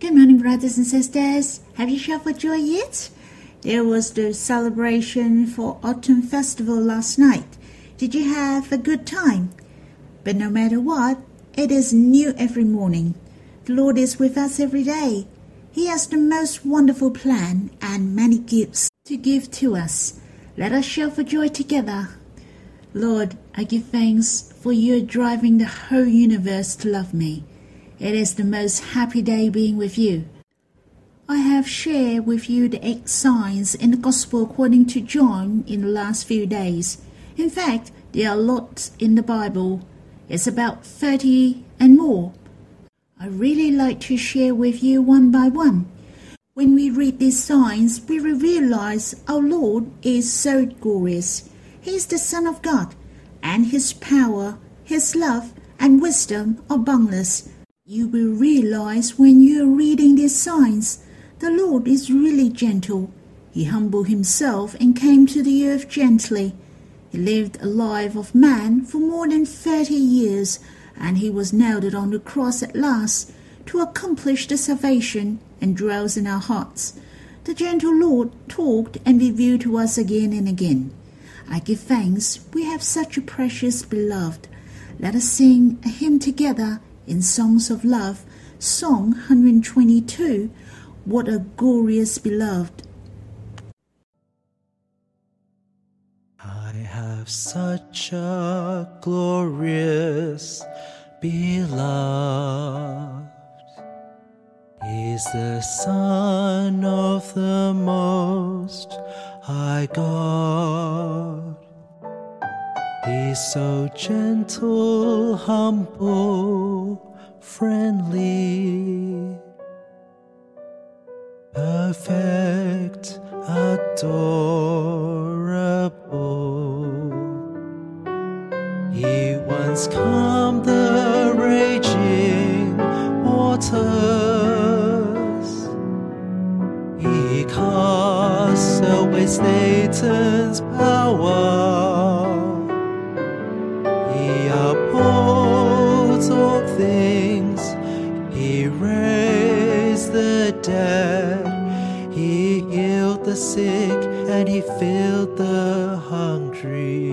Good morning, brothers and sisters. Have you shouted for joy yet? There was the celebration for Autumn Festival last night. Did you have a good time? But no matter what, it is new every morning. The Lord is with us every day. He has the most wonderful plan and many gifts to give to us. Let us shout for joy together. Lord, I give thanks for you driving the whole universe to love me. It is the most happy day being with you. I have shared with you the 8 signs in the Gospel according to John in the last few days. In fact, there are lots in the Bible. It's about 30 and more. I really like to share with you one by one. When we read these signs, we realize our Lord is so glorious. He is the Son of God, and His power, His love, and wisdom are boundless. You will realize when you are reading these signs, the Lord is really gentle. He humbled Himself and came to the earth gently. He lived a life of man for more than 30 years, and He was nailed on the cross at last to accomplish the salvation and dwells in our hearts. The gentle Lord talked and revealed to us again and again. I give thanks we have such a precious beloved. Let us sing a hymn together. In Songs of Love, Song 122, What a Glorious Beloved. I have such a glorious beloved. He's the Son of the Most High God. He's so gentle, humble, friendly, perfect, adorable. He once calmed the raging waters. He cast away Satan's power. He upholds all things. He raised the dead. He healed the sick and He filled the hungry.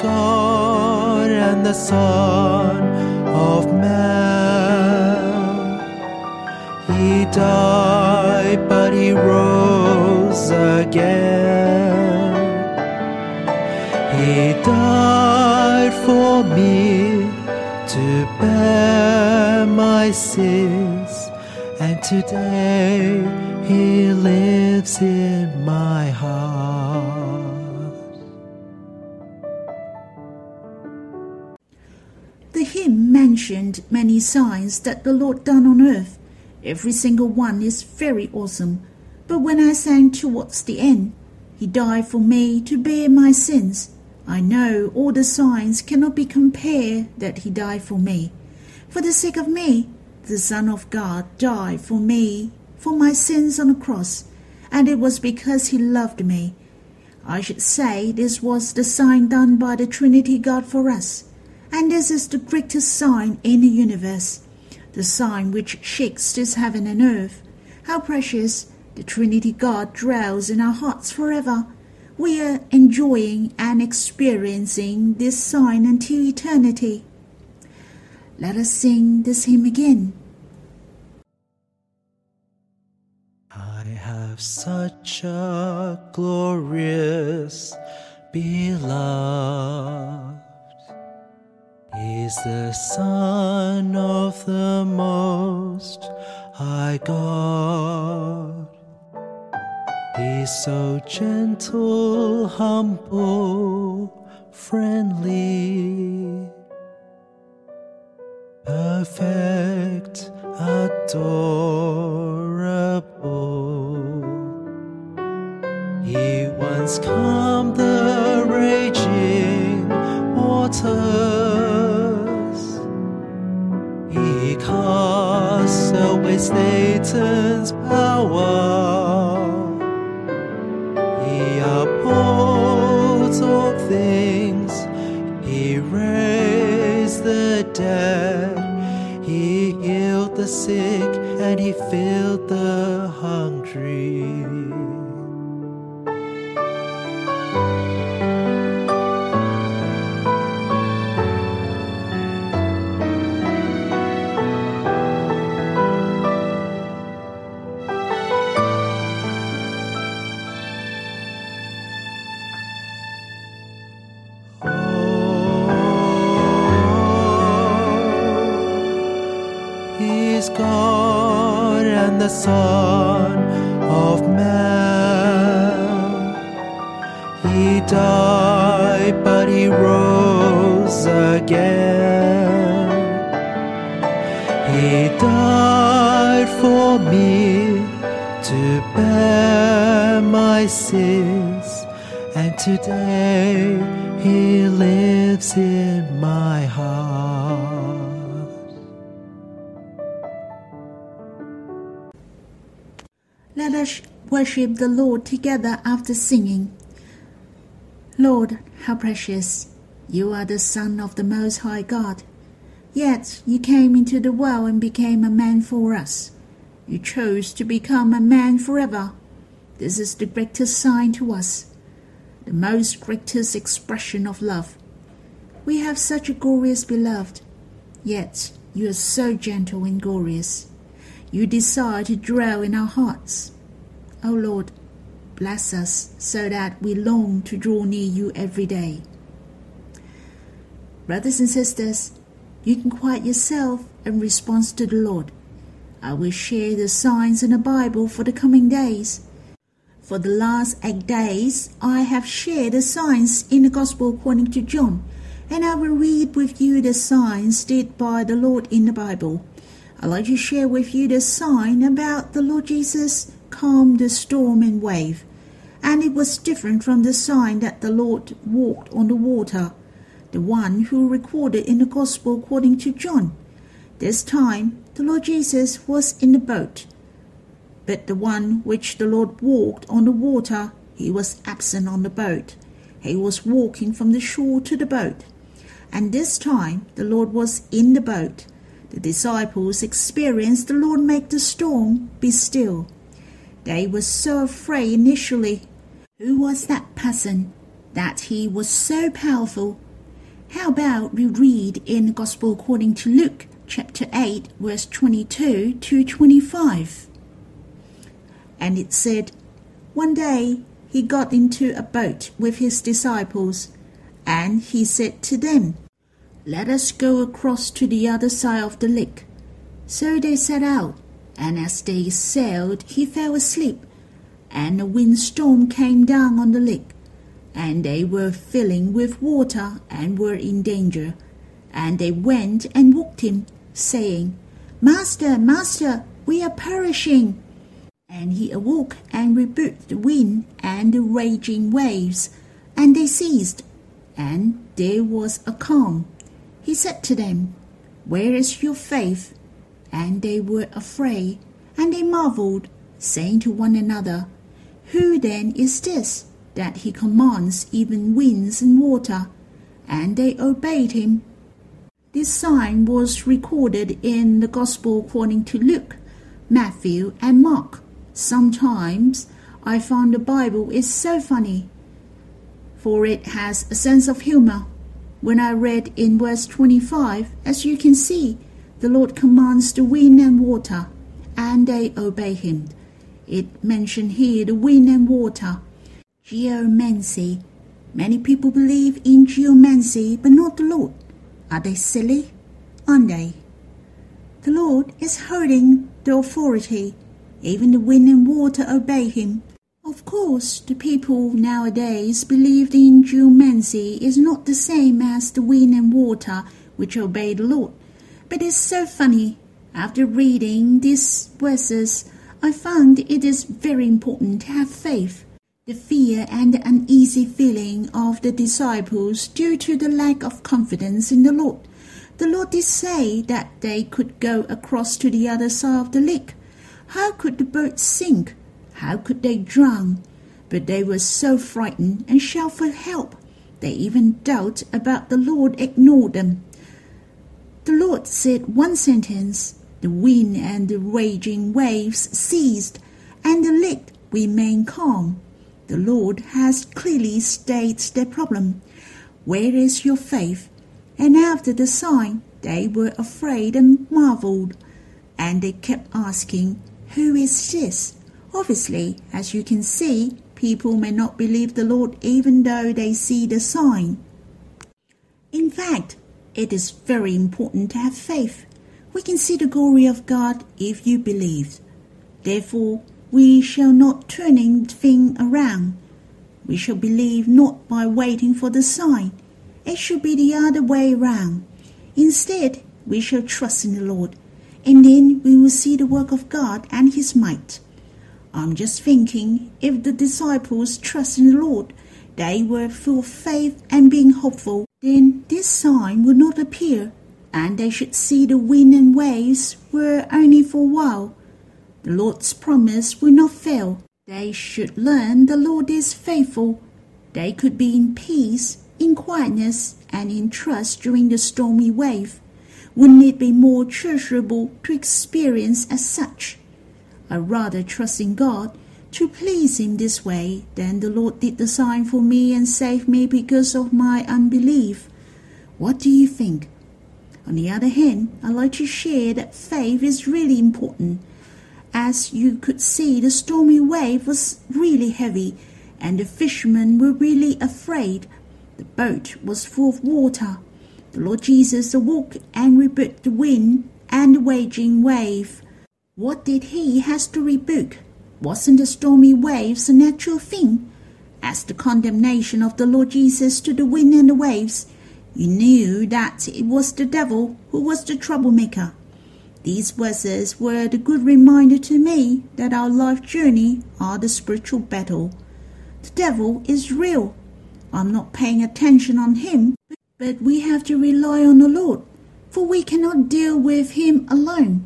God and the Son of Man. He died, but He rose again. He died for me to bear my sins, and today He lives in my heart. Mentioned many signs that the Lord done on earth. Every single one is very awesome. But when I sang towards the end, He died for me to bear my sins. I know all the signs cannot be compared that He died for me. For the sake of me, the Son of God died for me, for my sins on the cross, and it was because He loved me. I should say this was the sign done by the Trinity God for us. And this is the greatest sign in the universe, the sign which shakes this heaven and earth. How precious! The Trinity God dwells in our hearts forever. We are enjoying and experiencing this sign until eternity. Let us sing this hymn again. I have such a glorious beloved. He's the Son of the Most High God. He's so gentle, humble, friendly, perfect, adorable. He once calmed the raging waters. He cast away Satan's power. He upholds all things. He raised the dead. He healed the sick and he filled the hungry.God and the Son of Man. He died, but he rose again. He died for me to bear my sins, and today he lives in my heart.Let us worship the Lord together after singing. Lord, how precious! You are the Son of the Most High God. Yet you came into the world and became a man for us. You chose to become a man forever. This is the greatest sign to us, the most greatest expression of love. We have such a glorious beloved, yet you are so gentle and glorious.You desire to dwell in our hearts. O Lord, bless us so that we long to draw near you every day. Brothers and sisters, you can quiet yourself in response to the Lord. I will share the signs in the Bible for the coming days. For the last 8 days, I have shared the signs in the Gospel according to John, and I will read with you the signs did by the Lord in the Bible.I'd like to share with you the sign about the Lord Jesus calmed the storm and wave. And it was different from the sign that the Lord walked on the water, the one who recorded in the Gospel according to John. This time, the Lord Jesus was in the boat. But the one which the Lord walked on the water, he was absent on the boat. He was walking from the shore to the boat. And this time, the Lord was in the boat.The disciples experienced the Lord make the storm be still. They were so afraid initially. Who was that person? That he was so powerful. How about we read in the Gospel according to Luke, chapter 8, verse 22 to 25. And it said, One day he got into a boat with his disciples, and he said to them,Let us go across to the other side of the lake. So they set out, and as they sailed, he fell asleep, and a windstorm came down on the lake, and they were filling with water and were in danger. And they went and woke him, saying, Master, Master, we are perishing. And he awoke and rebuked the wind and the raging waves, and they ceased, and there was a calm.He said to them, Where is your faith? And they were afraid, and they marveled, saying to one another, Who then is this, that he commands even winds and water? And they obeyed him. This sign was recorded in the Gospel according to Luke, Matthew, and Mark. Sometimes I found the Bible is so funny, for it has a sense of humor.When I read in verse 25, as you can see, the Lord commands the wind and water, and they obey him. It mentioned here the wind and water. Geomancy. Many people believe in geomancy, but not the Lord. Are they silly? Aren't they? The Lord is holding the authority. Even the wind and water obey him.Of course, the people nowadays believe in geomancy is not the same as the wind and water which obey the Lord. But it's so funny. After reading these verses, I found it is very important to have faith. The fear and uneasy feeling of the disciples due to the lack of confidence in the Lord. The Lord did say that they could go across to the other side of the lake. How could the boat sink? How could they drown? But they were so frightened and shouted for help. They even doubted about the Lord ignored them. The Lord said one sentence, the wind and the raging waves ceased, and the lake remained calm. The Lord has clearly stated their problem. Where is your faith? And after the sign, they were afraid and marveled, and they kept asking, "Who is this?" Obviously, as you can see, people may not believe the Lord even though they see the sign. In fact, it is very important to have faith. We can see the glory of God if you believe. Therefore, we shall not turn things around. We shall believe not by waiting for the sign. It should be the other way around. Instead, we shall trust in the Lord, and then we will see the work of God and His might. I'm just thinking, if the disciples trust in the Lord, they were full of faith and being hopeful, then this sign would not appear, and they should see the wind and waves were only for a while. The Lord's promise will not fail. They should learn the Lord is faithful. They could be in peace, in quietness, and in trust during the stormy wave. Wouldn't it be more treasurable to experience as such? I rather trust in God to please Him this way than the Lord did the sign for me and saved me because of my unbelief. What do you think? On the other hand, I'd like to share that faith is really important. As you could see, the stormy wave was really heavy and the fishermen were really afraid. The boat was full of water. The Lord Jesus awoke and rebuked the wind and the raging wave. What did He have to rebuke? Wasn't the stormy waves a natural thing? As the condemnation of the Lord Jesus to the wind and the waves, you knew that it was the devil who was the troublemaker. These verses were the good reminder to me that our life journey are the spiritual battle. The devil is real. I'm not paying attention on him, but we have to rely on the Lord, for we cannot deal with him alone.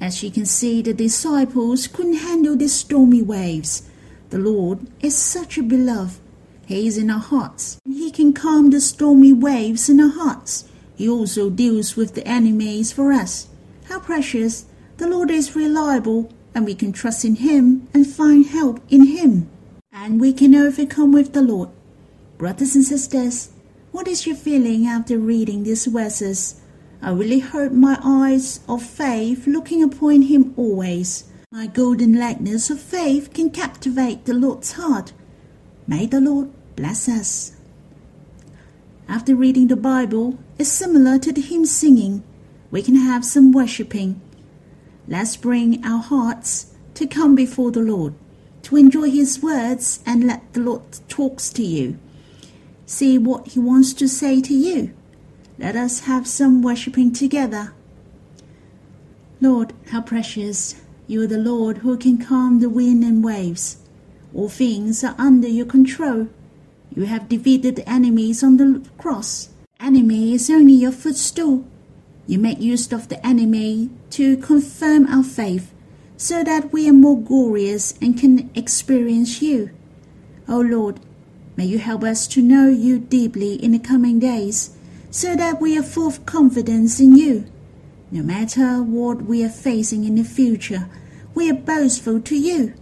As you can see, the disciples couldn't handle these stormy waves. The Lord is such a beloved. He is in our hearts. He can calm the stormy waves in our hearts. He also deals with the enemies for us. How precious! The Lord is reliable, and we can trust in Him and find help in Him. And we can overcome with the Lord. Brothers and sisters, what is your feeling after reading these verses? I really heard my eyes of faith looking upon Him always. My golden likeness of faith can captivate the Lord's heart. May the Lord bless us. After reading the Bible, it's similar to the hymn singing. We can have some worshipping. Let's bring our hearts to come before the Lord, to enjoy His words and let the Lord talk to you. See what He wants to say to you. Let us have some worshipping together. Lord, how precious! You are the Lord who can calm the wind and waves. All things are under your control. You have defeated the enemies on the cross. The enemy is only your footstool. You make use of the enemy to confirm our faith, so that we are more glorious and can experience You. O Lord, may You help us to know You deeply in the coming days, so that we are full of confidence in You. No matter what we are facing in the future, we are boastful to You.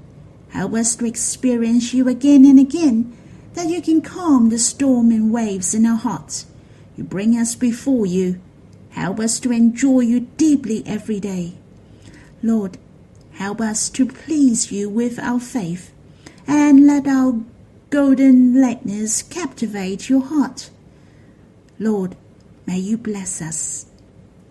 Help us to experience You again and again, that You can calm the storm and waves in our hearts. You bring us before You. Help us to enjoy You deeply every day. Lord, help us to please You with our faith, and let our golden likeness captivate Your heart. Lord, may You bless us.